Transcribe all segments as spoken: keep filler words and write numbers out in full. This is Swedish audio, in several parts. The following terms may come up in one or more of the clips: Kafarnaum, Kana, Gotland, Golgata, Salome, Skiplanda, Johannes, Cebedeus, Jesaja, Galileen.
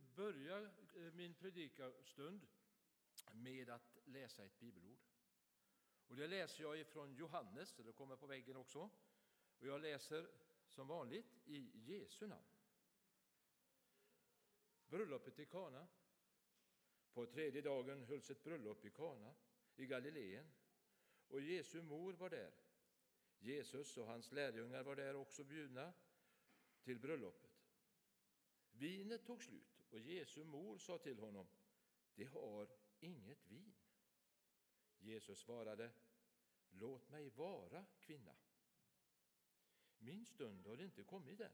vill börja min predikastund med att läsa ett bibelord. Och det läser jag ifrån Johannes, det kommer på väggen också. Och jag läser som vanligt i Jesu namn. Bröllopet i Kana. På tredje dagen hölls ett bröllop i Kana i Galileen. Och Jesu mor var där. Jesus och hans lärjungar var där också bjudna till bröllopet. Vinet tog slut och Jesu mor sa till honom: "Det har inget vin." Jesus svarade: "Låt mig vara, kvinna. Min stund har inte kommit än."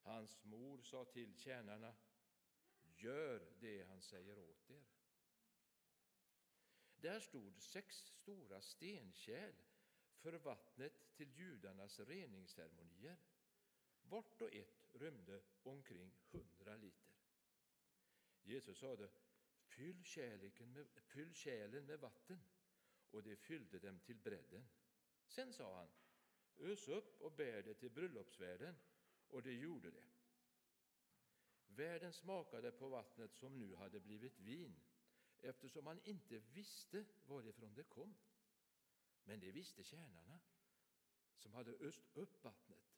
Hans mor sa till tjänarna: "Gör det han säger åt er." Där stod sex stora stenkärl för vattnet till judarnas reningsceremonier. Vart och ett rymde omkring hundra liter. Jesus sade: fyll, med, fyll kärlen med vatten. Och det fyllde dem till bredden. Sen sa han: ös upp och bär det till bröllopsvärden. Och det gjorde det. Värden smakade på vattnet som nu hade blivit vin, eftersom han inte visste varifrån det kom. Men det visste tjänarna som hade öst upp vattnet.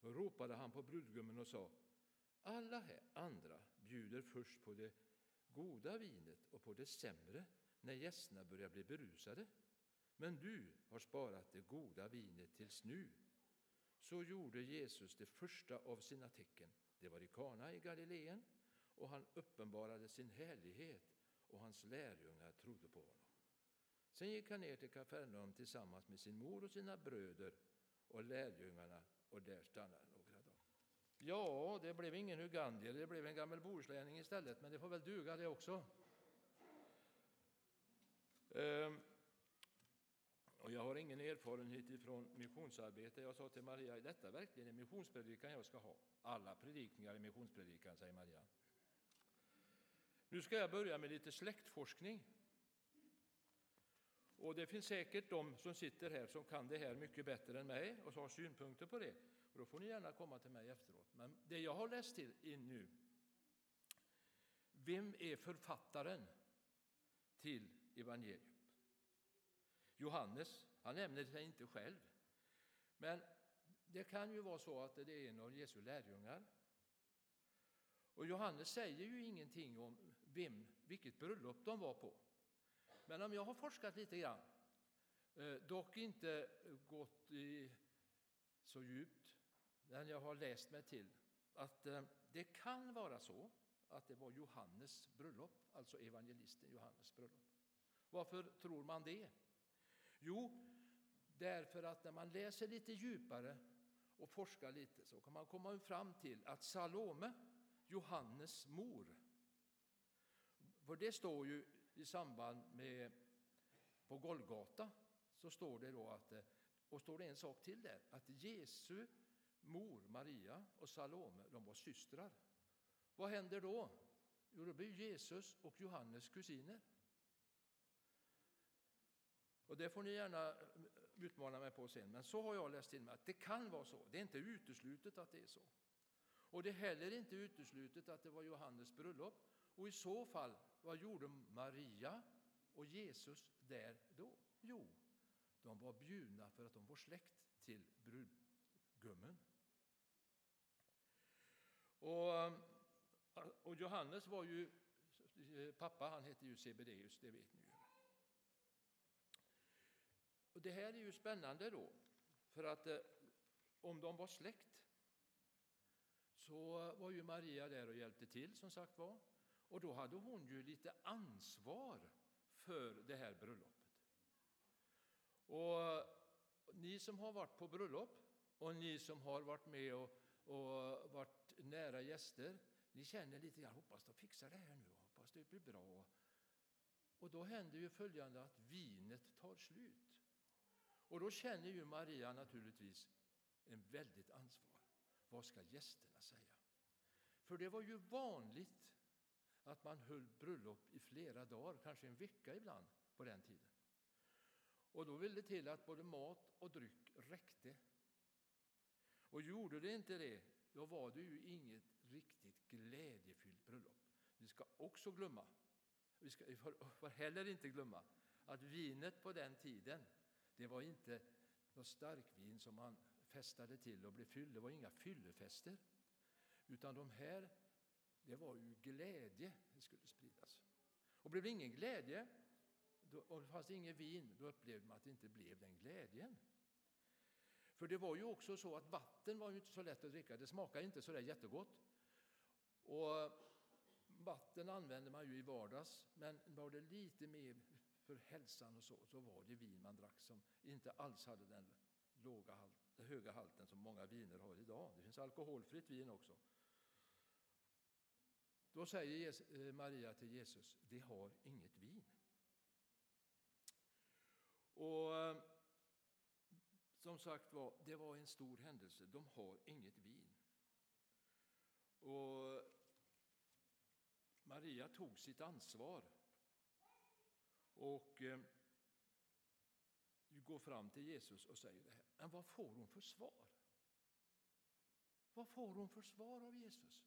Och ropade han på brudgummen och sa: alla här andra bjuder först på det goda vinet och på det sämre när gästerna börjar bli berusade. Men du har sparat det goda vinet tills nu. Så gjorde Jesus det första av sina tecken. Det var i Kana i Galileen, och han uppenbarade sin härlighet, och hans lärjungar trodde på honom. Sen gick han ner till Kafarnaum tillsammans med sin mor och sina bröder och lärjungarna, och där stannade några dagar. Ja, det blev ingen ugandier, det blev en gammal borslänning istället, men det får väl duga det också. Ehm. Och jag har ingen erfarenhet ifrån missionsarbete. Jag sa till Maria: detta är verkligen en missionspredikan jag ska ha. Alla predikningar är missionspredikan, säger Maria. Nu ska jag börja med lite släktforskning. Och det finns säkert de som sitter här som kan det här mycket bättre än mig och har synpunkter på det. Och då får ni gärna komma till mig efteråt. Men det jag har läst till in nu: vem är författaren till evangelium? Johannes, han nämner sig inte själv. Men det kan ju vara så att det är en av Jesu lärjungar. Och Johannes säger ju ingenting om vem, vilket bröllop de var på. Men om jag har forskat lite grann, dock inte gått i så djupt, men jag har läst mig till att det kan vara så att det var Johannes bröllop, alltså evangelisten Johannes bröllop. Varför tror man det? Jo, därför att när man läser lite djupare och forskar lite så kan man komma fram till att Salome, Johannes mor, för det står ju i samband med på Golgata, så står det då att, och står det en sak till där, att Jesu mor Maria och Salome, de var systrar. Vad händer då? Jo, då blir Jesus och Johannes kusiner. Och det får ni gärna utmana mig på sen. Men så har jag läst till mig att det kan vara så. Det är inte uteslutet att det är så. Och det är heller inte uteslutet att det var Johannes bröllop. Och i så fall, vad gjorde Maria och Jesus där då? Jo, de var bjudna för att de var släkt till brudgummen. Och, och Johannes var ju pappa, han hette ju Cebedeus, det vet ni ju. Och det här är ju spännande då, för att eh, om de var släkt så var ju Maria där och hjälpte till, som sagt var. Och då hade hon ju lite ansvar för det här bröllopet. Och ni som har varit på bröllop och ni som har varit med och, och varit nära gäster, ni känner lite grann, hoppas de fixar det här nu, hoppas det blir bra. Och då händer ju följande, att vinet tar slut. Och då känner ju Maria naturligtvis en väldigt ansvar. Vad ska gästerna säga? För det var ju vanligt att man höll bröllop i flera dagar, kanske en vecka ibland på den tiden. Och då ville det till att både mat och dryck räckte. Och gjorde det inte det, då var det ju inget riktigt glädjefyllt bröllop. Vi ska också glömma, vi ska, vi får heller inte glömma, att vinet på den tiden, det var inte något starkvin som man festade till och blev fylld. Det var inga fyllefester, utan de här, det var ju glädje som skulle spridas. Och blev det ingen glädje, och fanns det ingen vin, då upplevde man att det inte blev den glädjen. För det var ju också så att vatten var ju inte så lätt att dricka. Det smakade inte så där jättegott. Och vatten använde man ju i vardags, men var det lite mer för hälsan och så, så var det vin man drack som inte alls hade den låga halt, höga halten som många viner har idag. Det finns alkoholfritt vin också. Då säger Maria till Jesus, det har inget vin. Och som sagt var, det var en stor händelse. De har inget vin. Och Maria tog sitt ansvar och eh, går fram till Jesus och säger det här. Men vad får hon för svar? Vad får hon för svar av Jesus?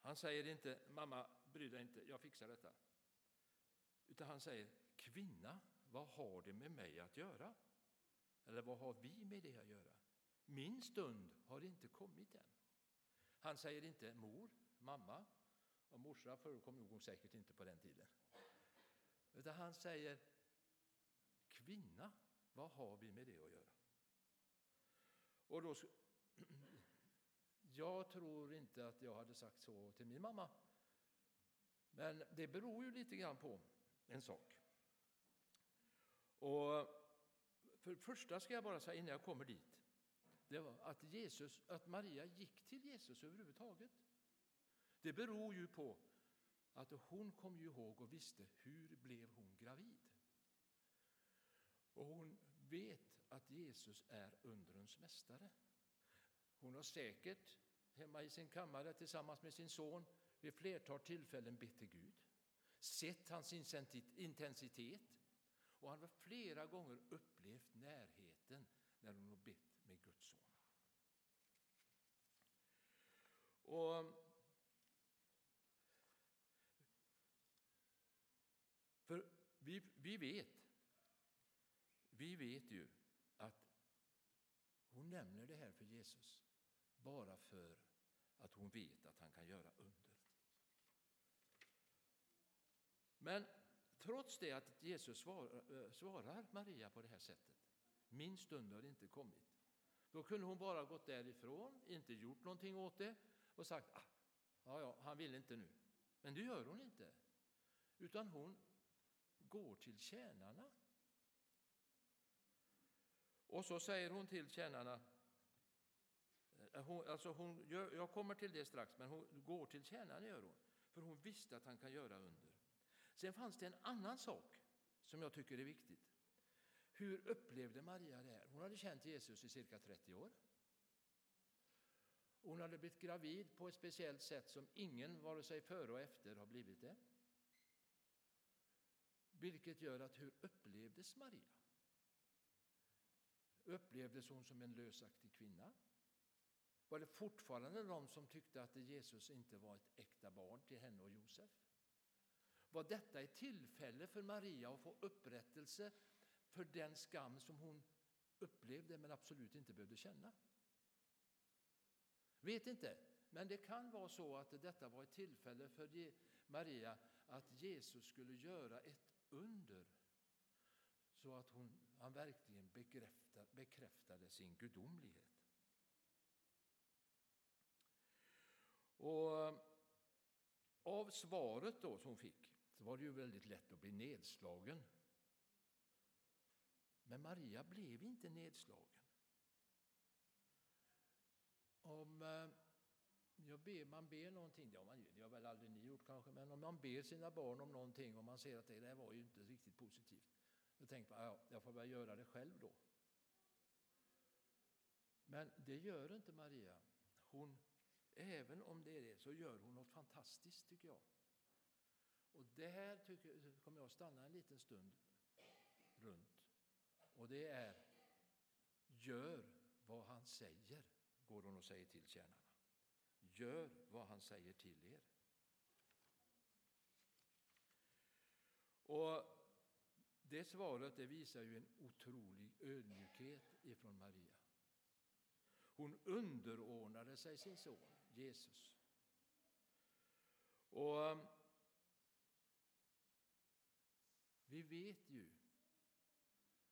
Han säger inte, mamma, bry dig inte, jag fixar detta. Utan han säger, kvinna, vad har det med mig att göra? Eller vad har vi med det att göra? Min stund har inte kommit än. Han säger inte mor, mamma, och morsa förekom nog säkert inte på den tiden. Utan han säger, kvinna, vad har vi med det att göra? Och då, jag tror inte att jag hade sagt så till min mamma. Men det beror ju lite grann på en sak. Och för det första ska jag bara säga innan jag kommer dit, det var att, Jesus, att Maria gick till Jesus överhuvudtaget. Det beror ju på att hon kom ju ihåg och visste hur blev hon gravid. Och hon vet att Jesus är undrens mästare. Hon har säkert hemma i sin kammare tillsammans med sin son vid flertal tillfällen bett till Gud, sett hans intensitet, och han har flera gånger upplevt närheten när hon har bett med Guds son. Och för vi, vi vet, vi vet ju att hon nämner det här för Jesus bara för att hon vet att han kan göra under. Men trots det att Jesus svar, svarar Maria på det här sättet, min stund har inte kommit, då kunde hon bara gått därifrån, inte gjort någonting åt det och sagt, ah, ja, ja, han vill inte nu. Men det gör hon inte, utan hon går till tjänarna. Och så säger hon till tjänarna, hon, alltså hon, jag kommer till det strax, men hon går till tjänarna gör hon, för hon visste att han kan göra under. Sen fanns det en annan sak som jag tycker är viktigt. Hur upplevde Maria det här? Hon hade känt Jesus i cirka trettio år. Hon hade blivit gravid på ett speciellt sätt som ingen, vare sig före och efter, har blivit det. Vilket gör att hur upplevdes Maria? Upplevdes hon som en lösaktig kvinna? Var det fortfarande de som tyckte att Jesus inte var ett äkta barn till henne och Josef? Var detta ett tillfälle för Maria att få upprättelse för den skam som hon upplevde men absolut inte behövde känna? Vet inte, men det kan vara så att detta var ett tillfälle för Maria att Jesus skulle göra ett under så att hon, han verkligen bekräftade, bekräftade sin gudomlighet. Och av svaret då som hon fick så var det ju väldigt lätt att bli nedslagen. Men Maria blev inte nedslagen. Om jag ber, man ber någonting, det har, man, det har väl aldrig ni gjort kanske, men om man ber sina barn om någonting och man ser att det där var ju inte riktigt positivt, då tänker man, ja, jag får väl göra det själv då. Men det gör inte Maria. Hon, även om det är det, så gör hon något fantastiskt tycker jag. Och det här tycker, kommer jag att stanna en liten stund runt. Och det är, gör vad han säger, går hon och säger till tjänarna. Gör vad han säger till er. Och det svaret det visar ju en otrolig ödmjukhet ifrån Maria. Hon underordnade sig sin son, Jesus. Och vi vet ju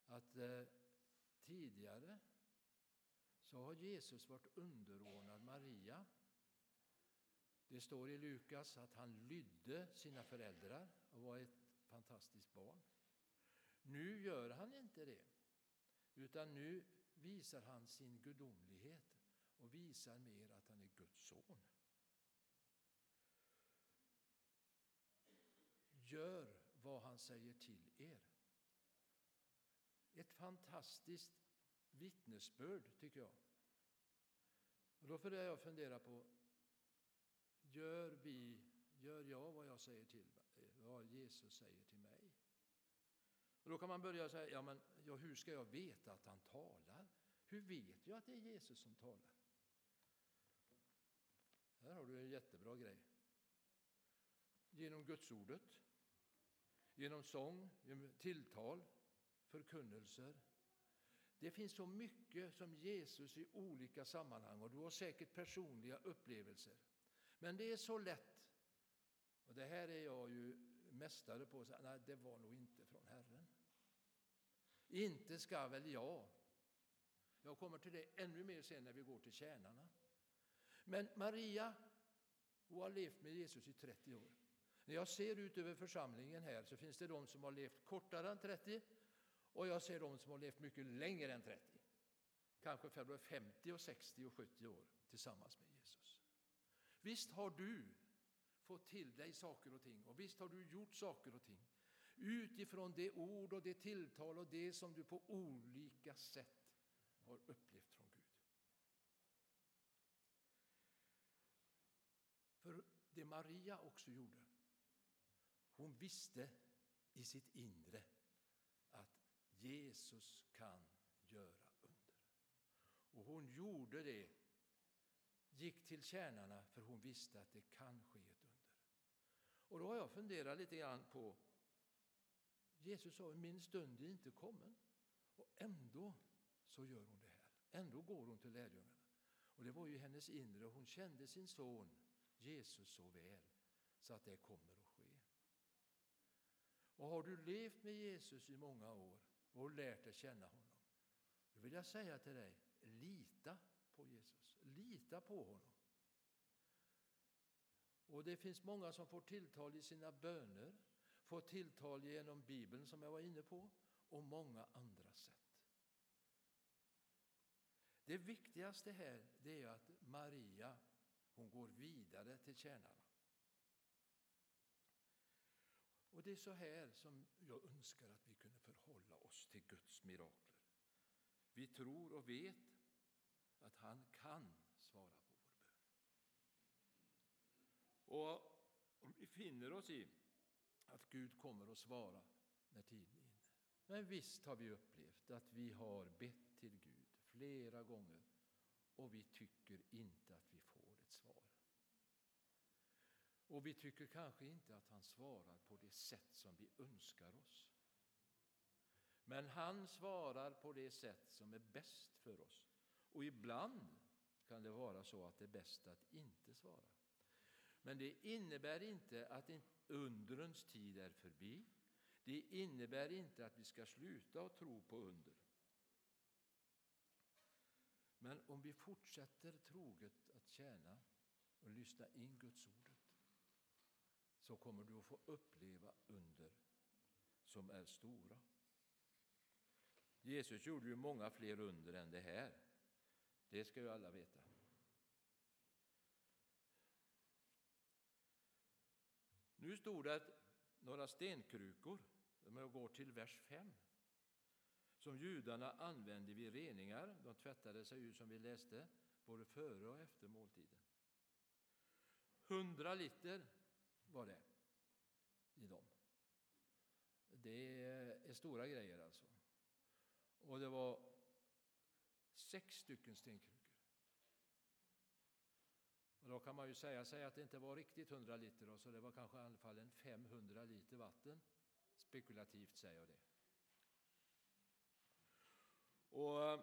att eh, tidigare så har Jesus varit underordnad Maria. Det står i Lukas att han lydde sina föräldrar och var ett fantastiskt barn. Nu gör han inte det, utan nu visar han sin gudomlighet och visar mer att han är Guds son. Gör vad han säger till er. Ett fantastiskt vittnesbörd tycker jag. Och då får jag fundera på, gör vi, gör jag vad jag säger till, vad Jesus säger till mig? Och då kan man börja säga, ja men ja, hur ska jag veta att han talar? Hur vet jag att det är Jesus som talar? Här har du en jättebra grej. Genom Guds ordet, genom sång, genom tilltal, förkunnelser. Det finns så mycket som Jesus i olika sammanhang, och du har säkert personliga upplevelser. Men det är så lätt, och det här är jag ju mästare på, så, nej, det var nog inte från Herren. Inte ska väl jag. Jag kommer till det ännu mer sen när vi går till tjänarna. Men Maria, hon har levt med Jesus i trettio år. När jag ser ut över församlingen här så finns det de som har levt kortare än trettio, och jag ser de som har levt mycket längre än trettio. Kanske femtio och sextio och sjuttio år tillsammans med Jesus. Visst har du fått till dig saker och ting, och visst har du gjort saker och ting utifrån det ord och det tilltal och det som du på olika sätt har upplevt från Gud. För det Maria också gjorde, hon visste i sitt inre att Jesus kan göra under. Och hon gjorde det, gick till tjänarna, för hon visste att det kan ske ett under. Och då har jag funderat lite grann på, Jesus sa, min stund är inte kommen. Och ändå så gör hon det här. Ändå går hon till lärjungarna. Och det var ju hennes inre, hon kände sin son Jesus så väl, så att det kommer att ske. Och har du levt med Jesus i många år och lärt dig känna honom, då vill jag säga till dig, lita på Jesus. Lita på honom. Och det finns många som får tilltal i sina böner, får tilltal genom Bibeln som jag var inne på, och många andra sätt. Det viktigaste här, det är att Maria, hon går vidare till tjänarna. Och det är så här som jag önskar att vi kunde förhålla oss till Guds mirakler. Vi tror och vet att han kan svara på vår bön. Och om vi finner oss i att Gud kommer att svara när tiden är inne. Men visst har vi upplevt att vi har bett till Gud flera gånger, och vi tycker inte att vi får ett svar. Och vi tycker kanske inte att han svarar på det sätt som vi önskar oss. Men han svarar på det sätt som är bäst för oss. Och ibland kan det vara så att det är bäst att inte svara. Men det innebär inte att undrens tid är förbi. Det innebär inte att vi ska sluta att tro på under. Men om vi fortsätter troget att tjäna och lyssna in Guds ordet, så kommer du att få uppleva under som är stora. Jesus gjorde ju många fler under än det här. Det ska ju alla veta. Nu stod det att några stenkrukor, om jag går till vers fem, som judarna använde vid reningar. De tvättade sig ut, som vi läste, både före och efter måltiden. Hundra liter var det i dem. Det är stora grejer alltså. Och det var sex stycken stenkrukor. då kan man ju säga sig att det inte var riktigt hundra liter, och så det var kanske i alla fall en femhundra liter vatten. Spekulativt säger jag det. Och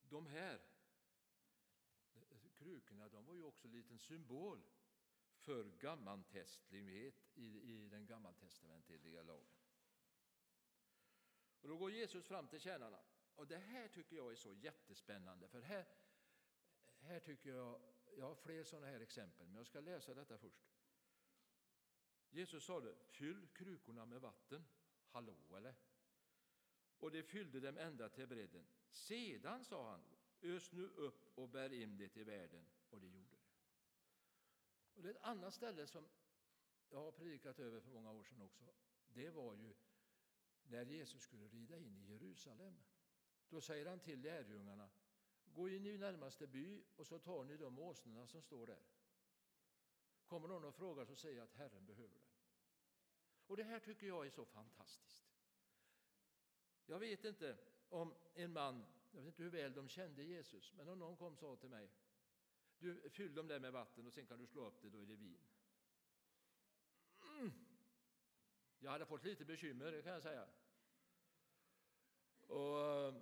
de här krukorna, de var ju också en liten symbol för gammaltestlighet i, i den gammaltestamentliga lagen. Och då går Jesus fram till tjänarna. Och det här tycker jag är så jättespännande, för här, här tycker jag, jag har fler sådana här exempel, men jag ska läsa detta först. Jesus sa det, fyll krukorna med vatten, hallå eller? Och det fyllde dem ända till bredden. Sedan sa han, ös nu upp och bär in det till världen, och det gjorde det. Och det är ett annat ställe som jag har predikat över för många år sedan också. Det var ju när Jesus skulle rida in i Jerusalem. Då säger han till lärjungarna, gå in i närmaste by och så tar ni de åsnorna som står där. Kommer någon och frågar så säger jag att Herren behöver det. Och det här tycker jag är så fantastiskt. Jag vet inte om en man, jag vet inte hur väl de kände Jesus, men om någon kom och sa till mig, du fyll dem där med vatten och sen kan du slå upp det, då är det vin. Mm. Jag hade fått lite bekymmer, det kan jag säga. Och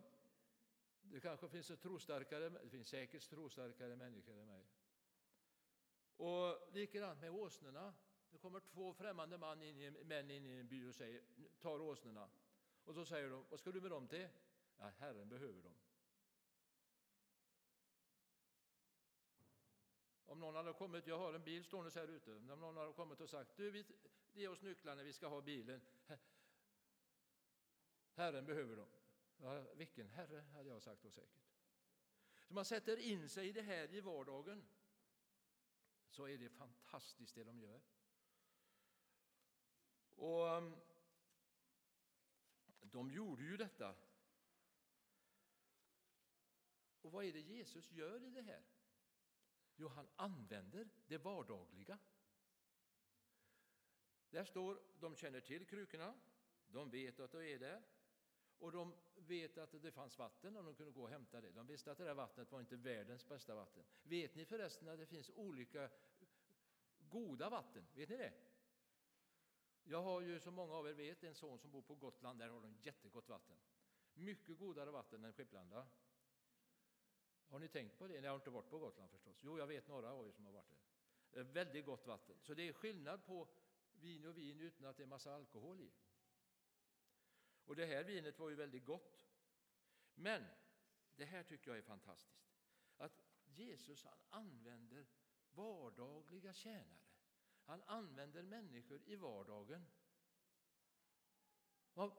det kanske finns ett trostarkare, det finns säkert trostarkare människor än mig. Och likadant med åsnorna. Det kommer två främmande män in i, män in i en by och säger, tar åsnorna. Och så säger de, vad ska du med dem till? Ja, Herren behöver dem. Om någon hade kommit, jag har en bil stående så här ute. Om någon hade kommit och sagt, du, vi, ge oss nycklarna, vi ska ha bilen. Herren behöver dem. Ja, vilken herre, hade jag sagt då säkert. Så man sätter in sig i det här i vardagen. Så är det fantastiskt det de gör. Och de gjorde ju detta. Och vad är det Jesus gör i det här? Jo, han använder det vardagliga. Där står, de känner till krukorna, de vet att de är där, och de vet att det fanns vatten och de kunde gå och hämta det. De visste att det där vattnet var inte världens bästa vatten. Vet ni förresten att det finns olika goda vatten? Vet ni det? Jag har ju, som många av er vet, en son som bor på Gotland. Där har de jättegott vatten. Mycket godare vatten än Skiplanda. Har ni tänkt på det? Ni har inte varit på Gotland förstås. Jo, jag vet några av er som har varit där. Det är väldigt gott vatten. Så det är skillnad på vin och vin utan att det är massa alkohol i. Och det här vinet var ju väldigt gott. Men det här tycker jag är fantastiskt. Att Jesus, han använder vardagliga tjänare. Han använder människor i vardagen. Vad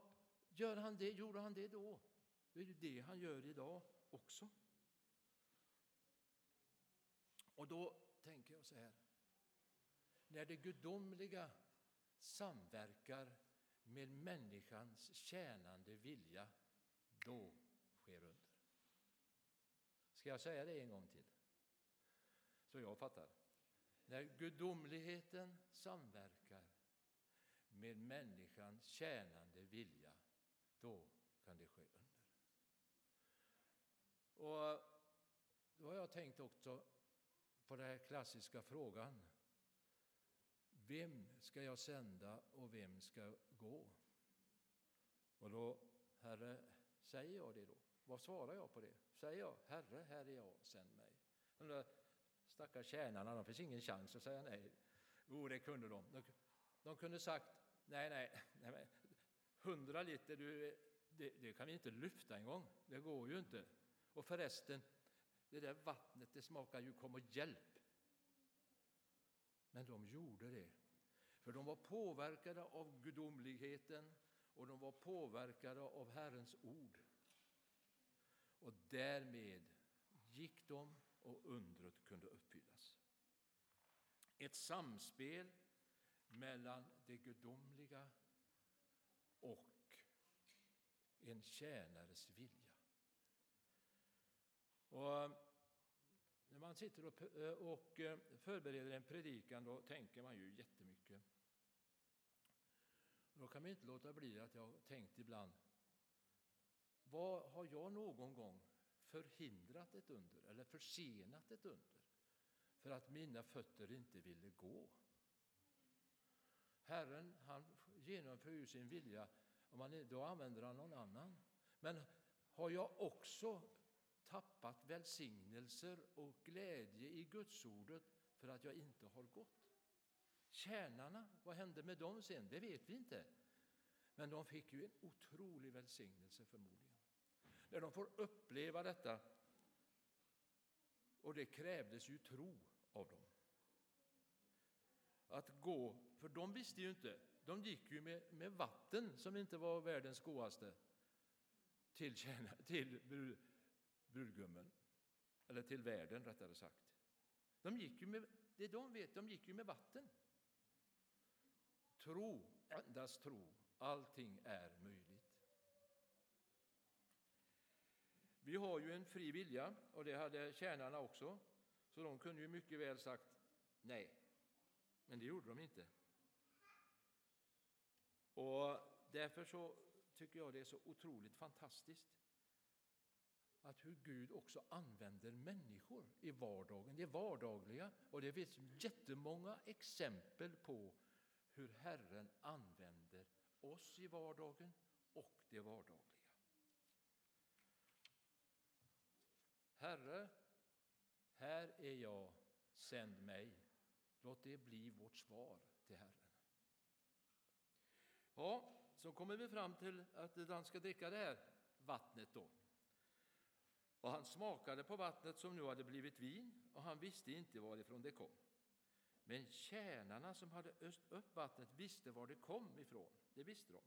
gör han det? Gjorde han det då? Det är ju det han gör idag också. Och då tänker jag så här. När det gudomliga samverkar med människans tjänande vilja, då sker under. Ska jag säga det en gång till? Så jag fattar. När gudomligheten samverkar med människans tjänande vilja, då kan det ske under. Och då har jag tänkt också på den här klassiska frågan. Vem ska jag sända och vem ska gå? Och då, Herre, säger jag det då? Vad svarar jag på det? Säger jag, Herre, här är jag, sänd mig. De där stackars tjänarna, de finns ingen chans att säga nej. Jo, det kunde de. De, de kunde sagt, nej, nej, nej, hundra liter, du, det, det kan vi inte lyfta en gång. Det går ju inte. Och förresten, det där vattnet, det smakar ju, kom och hjälp. Men de gjorde det, för de var påverkade av gudomligheten och de var påverkade av Herrens ord. Och därmed gick de och undret kunde uppfyllas. Ett samspel mellan det gudomliga och en tjänares vilja. Och när man sitter och förbereder en predikan, då tänker man ju jättemycket. Då kan man inte låta bli att jag tänkt ibland, vad har jag någon gång förhindrat ett under eller försenat ett under? för att mina fötter inte ville gå. Herren, han genomför ju sin vilja, och man, då använder han någon annan. Men har jag också tappat välsignelser och glädje i Guds ordet för att jag inte har gått? Tjänarna, vad hände med dem sen? Det vet vi inte. Men de fick ju en otrolig välsignelse förmodligen. När de får uppleva detta, och det krävdes ju tro av dem. Att gå, för de visste ju inte, de gick ju med, med vatten som inte var världens godaste till, till brudgummen, eller till världen rättare sagt. De gick ju med, det de vet, de gick ju med vatten. Tro, endast tro, allting är möjligt. Vi har ju en fri vilja, och det hade tjänarna också, så de kunde ju mycket väl sagt nej. Men det gjorde de inte. Och därför så tycker jag det är så otroligt fantastiskt att hur Gud också använder människor i vardagen, det är vardagliga. Och det finns jättemånga exempel på hur Herren använder oss i vardagen och det vardagliga. Herre, här är jag, sänd mig. Låt det bli vårt svar till Herren. Ja, så kommer vi fram till att han ska dricka det här vattnet då. Och han smakade på vattnet som nu hade blivit vin, och han visste inte varifrån det kom. Men tjänarna som hade öst upp vattnet visste var det kom ifrån. Det visste de.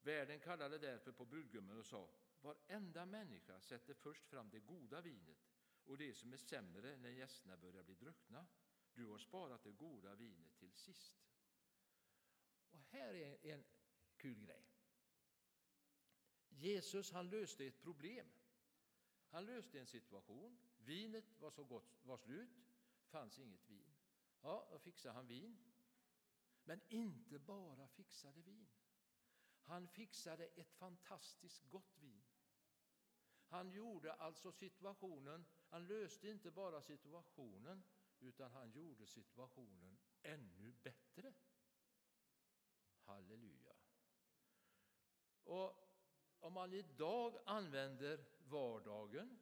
Värden kallade därför på brudgummen och sa: varenda människa sätter först fram det goda vinet, och det som är sämre när gästerna börjar bli druckna. Du har sparat det goda vinet till sist. Och här är en kul grej. Jesus, han löste ett problem. Han löste en situation. Vinet var så gott, var slut. Fanns inget vin. Ja, då fixade han vin. Men inte bara fixade vin. Han fixade ett fantastiskt gott vin. Han gjorde alltså situationen, han löste inte bara situationen, utan han gjorde situationen ännu bättre. Halleluja. Och om man idag använder vardagen,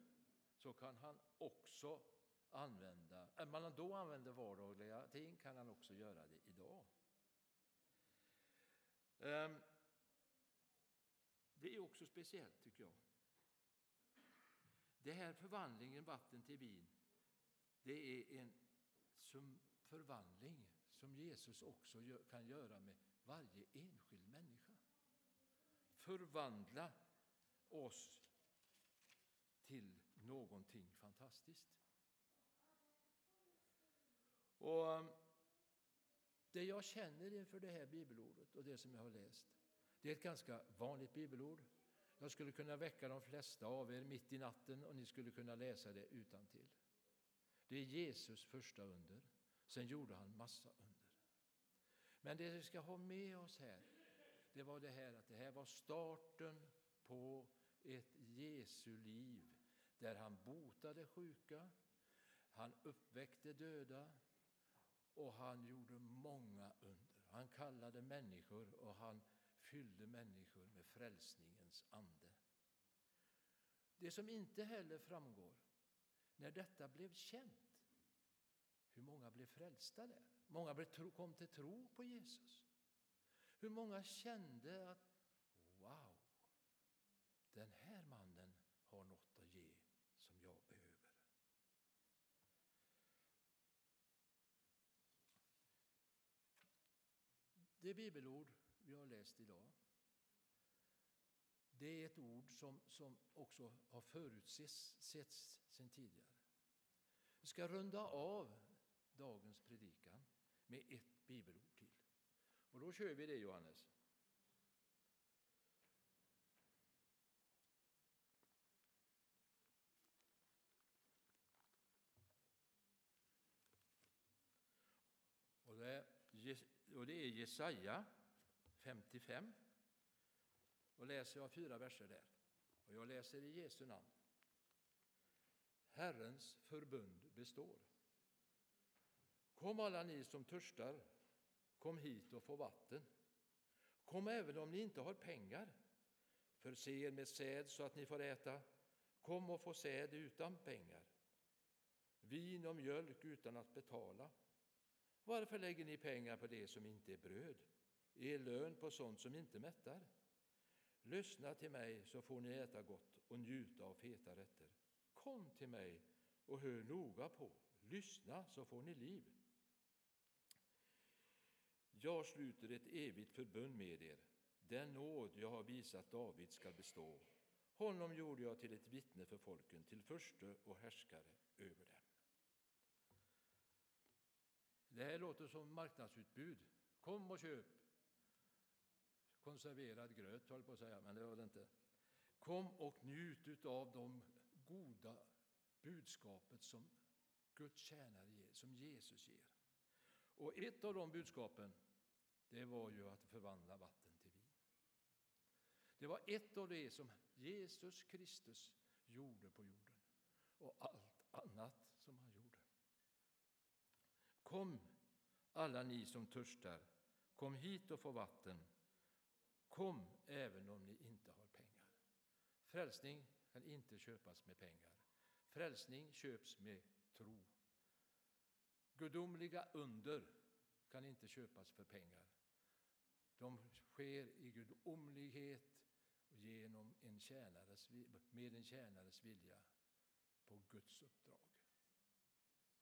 så kan han också använda, om man då använder vardagliga ting, kan han också göra det idag. Det är också speciellt, tycker jag. Det här förvandlingen vatten till vin, det är en som förvandling som Jesus också kan göra med varje enskild människa. Förvandla oss till någonting fantastiskt. Och det jag känner inför det här bibelordet och det som jag har läst, det är ett ganska vanligt bibelord. Jag skulle kunna väcka de flesta av er mitt i natten, och ni skulle kunna läsa det utan till. Det är Jesus första under. Sen gjorde han massa under. Men det vi ska ha med oss här, det var det här att det här var starten på ett Jesu liv. Där han botade sjuka, han uppväckte döda, och han gjorde många under. Han kallade människor, och han fyllde människor med frälsningens ande. Det som inte heller framgår, när detta blev känt, hur många blev frälsta där? Många blev, kom till tro på Jesus. Hur många kände att, wow, den här mannen har något att ge som jag behöver. Det bibelord vi har läst idag, det är ett ord som, som också har förutsetts sedan tidigare. Vi ska runda av dagens predikan med ett bibelord till. Och då kör vi det, Johannes. Och det, och det är Jesaja femtiofem. Och läser jag fyra verser där. Och jag läser i Jesu namn. Herrens förbund består. Kom alla ni som törstar, kom hit och få vatten. Kom även om ni inte har pengar, förse er med säd så att ni får äta. Kom och få säd utan pengar, vin och mjölk utan att betala. Varför lägger ni pengar på det som inte är bröd, er lön på sånt som inte mättar? Lyssna till mig så får ni äta gott och njuta av feta rätter. Kom till mig och hör noga på, lyssna så får ni liv. Jag sluter ett evigt förbund med er. Den nåd jag har visat David ska bestå. Honom gjorde jag till ett vittne för folken, till förste och härskare över dem. Det här låter som marknadsutbud. Kom och köp konserverad gröt, håller på att säga, men det var det inte. Kom och njut av de goda budskapet som Guds tjänare ger, som Jesus ger. Och ett av de budskapen, det var ju att förvandla vatten till vin. Det var ett av det som Jesus Kristus gjorde på jorden och allt annat som han gjorde. Kom, alla ni som törstar, kom hit och få vatten. Kom, även om ni inte har pengar. Frälsning kan inte köpas med pengar. Frälsning köps med tro. Gudomliga under kan inte köpas för pengar. De sker i gudomlighet och genom en tjänares, med en tjänares vilja på Guds uppdrag.